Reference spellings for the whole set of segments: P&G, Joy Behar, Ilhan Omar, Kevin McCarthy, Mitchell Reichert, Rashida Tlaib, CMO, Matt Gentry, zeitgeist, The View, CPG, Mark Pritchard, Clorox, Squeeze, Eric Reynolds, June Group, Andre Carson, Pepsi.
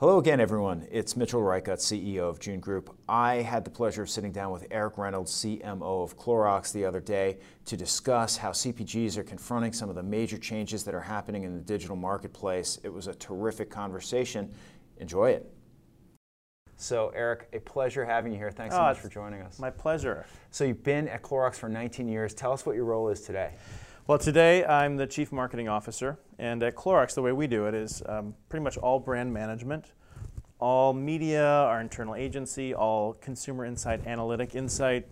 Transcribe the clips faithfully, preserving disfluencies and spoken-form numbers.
Hello again, everyone. It's Mitchell Reichert, C E O of June Group. I had the pleasure of sitting down with Eric Reynolds, C M O of Clorox, the other day to discuss how C P Gs are confronting some of the major changes that are happening in the digital marketplace. It was a terrific conversation. Enjoy it. So, Eric, a pleasure having you here. Thanks so oh, much for joining us. My pleasure. So you've been at Clorox for nineteen years. Tell us what your role is today. Well, today I'm the Chief Marketing Officer, and at Clorox, the way we do it is um, pretty much all brand management, all media, our internal agency, all consumer insight, analytic insight,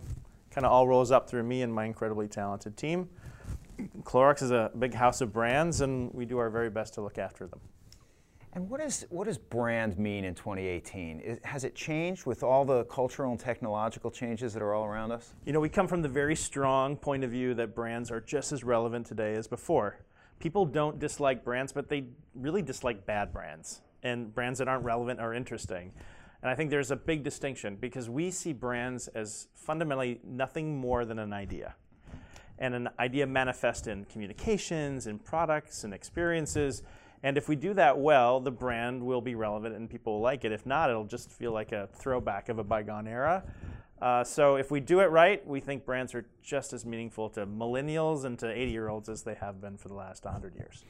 kind of all rolls up through me and my incredibly talented team. Clorox is a big house of brands, and we do our very best to look after them. And what, is, what does brand mean in twenty eighteen? Is, has it changed with all the cultural and technological changes that are all around us? You know, we come from the very strong point of view that brands are just as relevant today as before. People don't dislike brands, but they really dislike bad brands, and brands that aren't relevant or interesting. And I think there's a big distinction because we see brands as fundamentally nothing more than an idea. And an idea manifests in communications, in products, and experiences. And if we do that well, the brand will be relevant and people will like it. If not, it'll just feel like a throwback of a bygone era. Uh, so if we do it right, we think brands are just as meaningful to millennials and to eighty-year-olds as they have been for the last one hundred years.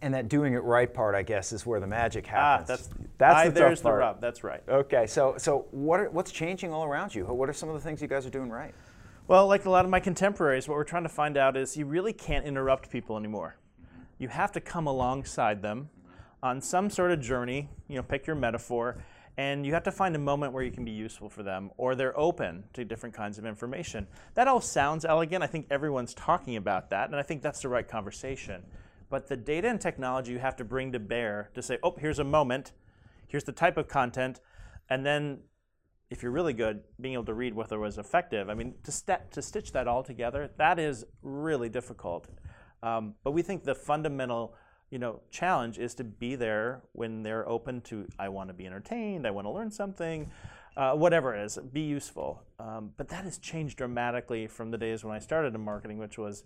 And that doing it right part, I guess, is where the magic happens. Ah, that's, that's I, the there's tough part. The rub. That's right. Okay, so, so what are, what's changing all around you? What are some of the things you guys are doing right? Well, like a lot of my contemporaries, what we're trying to find out is you really can't interrupt people anymore. You have to come alongside them on some sort of journey, you know, pick your metaphor, and you have to find a moment where you can be useful for them or they're open to different kinds of information. That all sounds elegant. I think everyone's talking about that, and I think that's the right conversation. But the data and technology you have to bring to bear to say, oh, here's a moment, here's the type of content, and then if you're really good, being able to read whether it was effective. I mean, to, st- to stitch that all together, that is really difficult. Um, but we think the fundamental, you know, challenge is to be there when they're open to, I want to be entertained, I want to learn something, uh, whatever it is, be useful. Um, but that has changed dramatically from the days when I started in marketing, which was,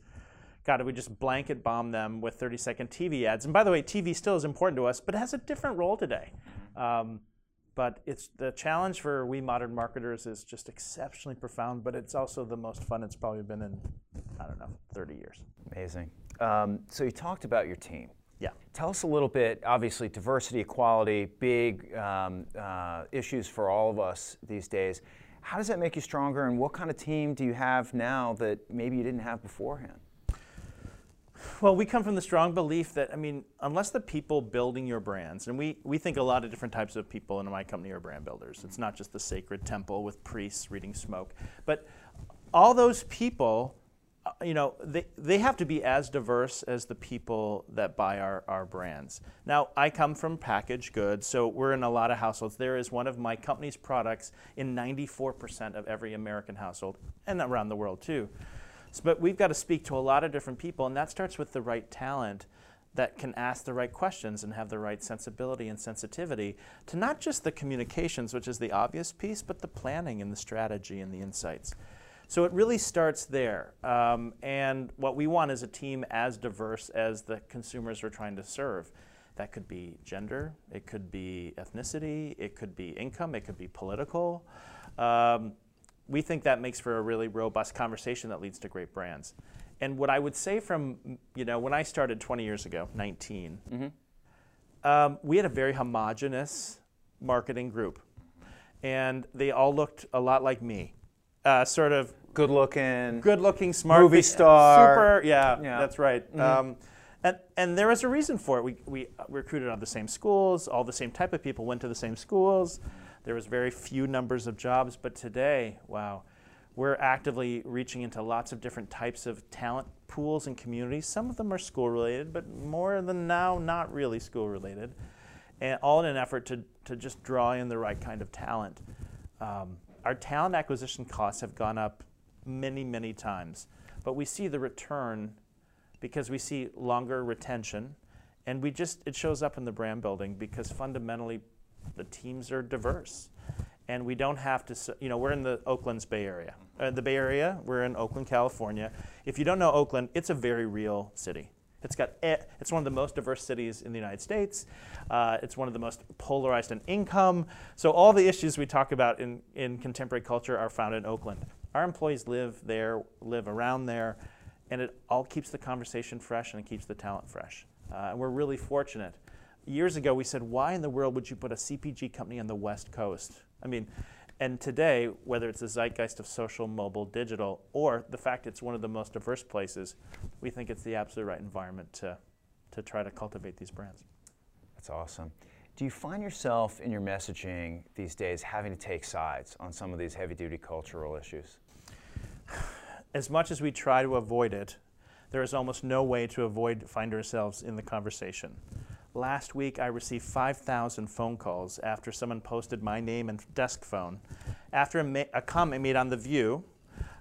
God, we just blanket bomb them with thirty-second T V ads. And by the way, T V still is important to us, but it has a different role today. Um, but it's the challenge for we modern marketers is just exceptionally profound, but it's also the most fun it's probably been in, I don't know, thirty years. Amazing. Um, so you talked about your team. Yeah. Tell us a little bit, obviously diversity, equality, big um, uh, issues for all of us these days. How does that make you stronger, and what kind of team do you have now that maybe you didn't have beforehand? Well, we come from the strong belief that, I mean, unless the people building your brands, and we, we think a lot of different types of people in my company are brand builders. It's not just the sacred temple with priests reading smoke, but all those people, you know, they, they have to be as diverse as the people that buy our, our brands. Now, I come from packaged goods, so we're in a lot of households. There is one of my company's products in ninety-four percent of every American household, and around the world too. So, but we've got to speak to a lot of different people, and that starts with the right talent that can ask the right questions and have the right sensibility and sensitivity to not just the communications, which is the obvious piece, but the planning and the strategy and the insights. So it really starts there, um, and what we want is a team as diverse as the consumers we're trying to serve. That could be gender, it could be ethnicity, it could be income, it could be political. Um, we think that makes for a really robust conversation that leads to great brands. And what I would say from, you know, when I started twenty years ago, nineteen, mm-hmm. um, we had a very homogenous marketing group, and they all looked a lot like me, uh, sort of. Good looking, good looking, smart movie star. Super, yeah, yeah. That's right. Mm-hmm. um, and and there was a reason for it. We we recruited out of the same schools. All the same type of people went to the same schools. There was very few numbers of jobs, but today, wow, we're actively reaching into lots of different types of talent pools and communities. Some of them are school related, but more than now, not really school related, and all in an effort to to just draw in the right kind of talent. Um, our talent acquisition costs have gone up many, many times, but we see the return because we see longer retention, and we just, it shows up in the brand building because fundamentally the teams are diverse, and we don't have to, you know, we're in the Oakland's Bay Area. Uh, the Bay Area, we're in Oakland, California. If you don't know Oakland, it's a very real city. It's got it's one of the most diverse cities in the United States. Uh, it's one of the most polarized in income. So all the issues we talk about in, in contemporary culture are found in Oakland. Our employees live there, live around there, and it all keeps the conversation fresh and it keeps the talent fresh. Uh, and we're really fortunate. Years ago we said, why in the world would you put a C P G company on the West Coast? I mean, and today, whether it's the zeitgeist of social, mobile, digital, or the fact it's one of the most diverse places, we think it's the absolute right environment to, to try to cultivate these brands. That's awesome. Do you find yourself in your messaging these days having to take sides on some of these heavy-duty cultural issues? As much as we try to avoid it, there is almost no way to avoid finding ourselves in the conversation. Last week, I received five thousand phone calls after someone posted my name and desk phone after a, a comment made on The View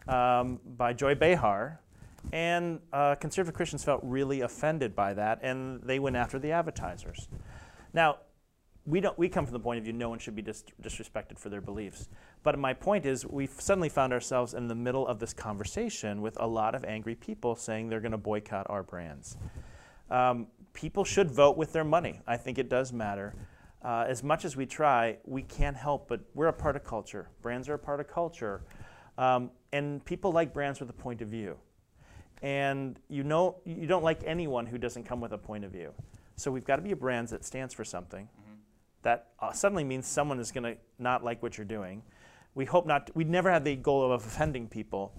um, by Joy Behar, and uh, conservative Christians felt really offended by that, and they went after the advertisers. Now, we don't. We come from the point of view no one should be dis disrespected for their beliefs, but my point is we suddenly found ourselves in the middle of this conversation with a lot of angry people saying they're going to boycott our brands. Um, People should vote with their money. I think it does matter. Uh, as much as we try, we can't help, but we're a part of culture. Brands are a part of culture. Um, and people like brands with a point of view. And you know, you don't like anyone who doesn't come with a point of view. So we've got to be a brand that stands for something. Mm-hmm. That uh, suddenly means someone is going to not like what you're doing. We hope not. We'd never have the goal of offending people.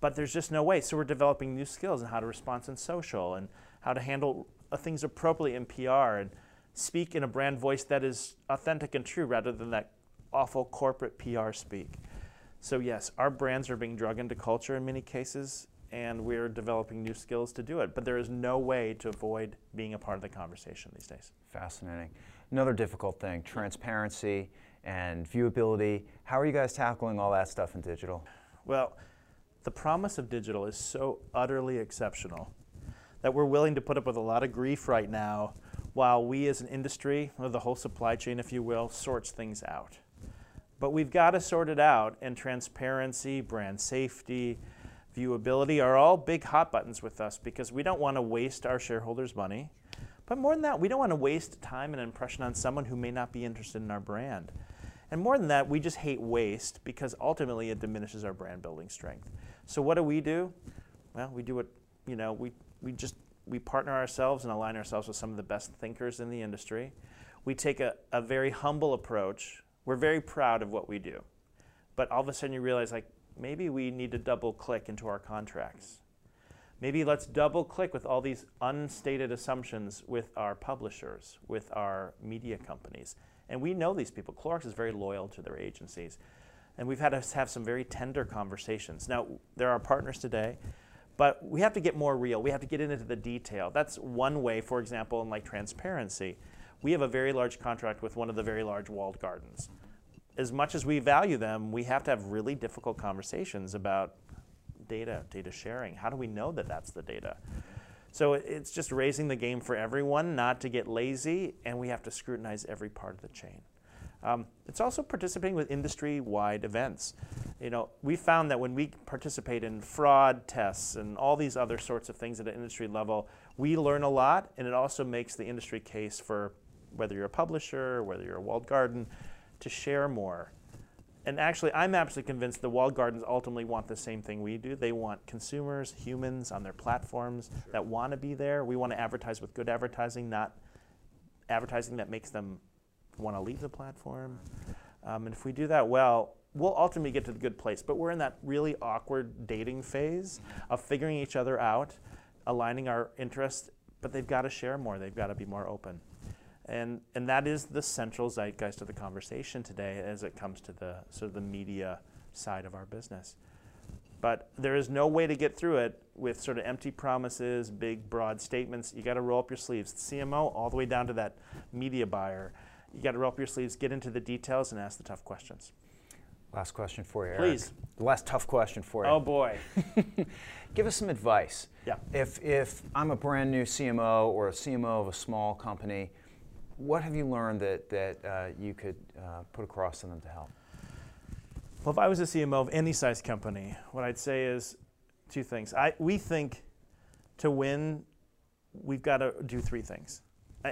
But there's just no way. So we're developing new skills on how to respond in social and how to handle things appropriately in P R and speak in a brand voice that is authentic and true rather than that awful corporate P R speak. So yes, our brands are being drug into culture in many cases, and we're developing new skills to do it. But there is no way to avoid being a part of the conversation these days. Fascinating. Another difficult thing, transparency and viewability. How are you guys tackling all that stuff in digital? Well, the promise of digital is so utterly exceptional that we're willing to put up with a lot of grief right now while we as an industry, or the whole supply chain if you will, sorts things out. But we've got to sort it out, and transparency, brand safety, viewability are all big hot buttons with us because we don't want to waste our shareholders' money. But more than that, we don't want to waste time and impression on someone who may not be interested in our brand. And more than that, we just hate waste because ultimately it diminishes our brand building strength. So what do we do? Well, we do what, you know, we We just we partner ourselves and align ourselves with some of the best thinkers in the industry. We take a, a very humble approach. We're very proud of what we do. But all of a sudden you realize, like, maybe we need to double click into our contracts. Maybe let's double click with all these unstated assumptions with our publishers, with our media companies. And we know these people. Clorox is very loyal to their agencies. And we've had to have some very tender conversations. Now, there are partners today. But we have to get more real. We have to get into the detail. That's one way, for example, in like transparency. We have a very large contract with one of the very large walled gardens. As much as we value them, we have to have really difficult conversations about data, data sharing. How do we know that that's the data? So it's just raising the game for everyone, not to get lazy, and we have to scrutinize every part of the chain. Um, it's also participating with industry-wide events. You know, we found that when we participate in fraud tests and all these other sorts of things at an industry level, we learn a lot, and it also makes the industry case for whether you're a publisher, whether you're a walled garden, to share more. And actually, I'm absolutely convinced the walled gardens ultimately want the same thing we do. They want consumers, humans on their platforms Sure. that want to be there. We want to advertise with good advertising, not advertising that makes them want to leave the platform. Um, and if we do that well, we'll ultimately get to the good place. But we're in that really awkward dating phase of figuring each other out, aligning our interests, but they've got to share more. They've got to be more open. And, and that is the central zeitgeist of the conversation today as it comes to the sort of the media side of our business. But there is no way to get through it with sort of empty promises, big, broad statements. You got to roll up your sleeves. The C M O all the way down to that media buyer. You got to roll up your sleeves, get into the details, and ask the tough questions. Last question for you, Eric. Please. The last tough question for you. Oh, boy. Give us some advice. Yeah. If, if I'm a brand new C M O or a C M O of a small company, what have you learned that, that uh, you could uh, put across to them to help? Well, if I was a C M O of any size company, what I'd say is two things. I, we think to win we've got to do three things.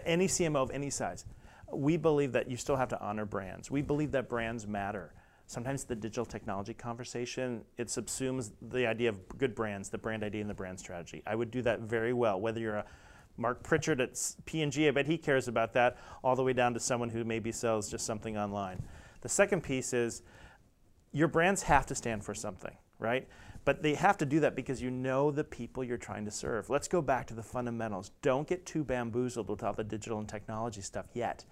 Any C M O of any size, we believe that you still have to honor brands. We believe that brands matter. Sometimes the digital technology conversation, it subsumes the idea of good brands, the brand idea, and the brand strategy. I would do that very well, whether you're a Mark Pritchard at P and G, I bet he cares about that, all the way down to someone who maybe sells just something online. The second piece is your brands have to stand for something, right? But they have to do that because you know the people you're trying to serve. Let's go back to the fundamentals. Don't get too bamboozled with all the digital and technology stuff yet.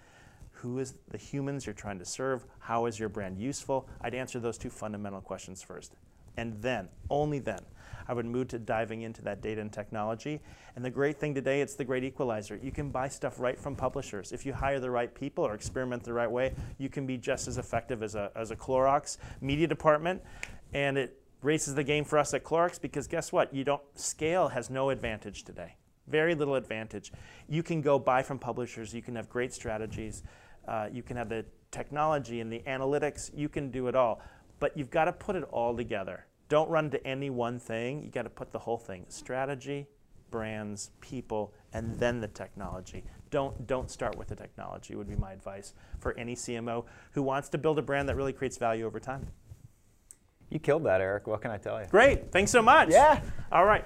Who is the humans you're trying to serve? How is your brand useful? I'd answer those two fundamental questions first. And then, only then, I would move to diving into that data and technology. And the great thing today, it's the great equalizer. You can buy stuff right from publishers. If you hire the right people or experiment the right way, you can be just as effective as a, as a Clorox media department. And it raises the game for us at Clorox because guess what? You don't, scale has no advantage today. Very little advantage. You can go buy from publishers. You can have great strategies. Uh, you can have the technology and the analytics. You can do it all. But you've got to put it all together. Don't run to any one thing. You've got to put the whole thing. Strategy, brands, people, and then the technology. Don't, don't start with the technology would be my advice for any C M O who wants to build a brand that really creates value over time. You killed that, Eric. What can I tell you? Great. Thanks so much. Yeah. All right.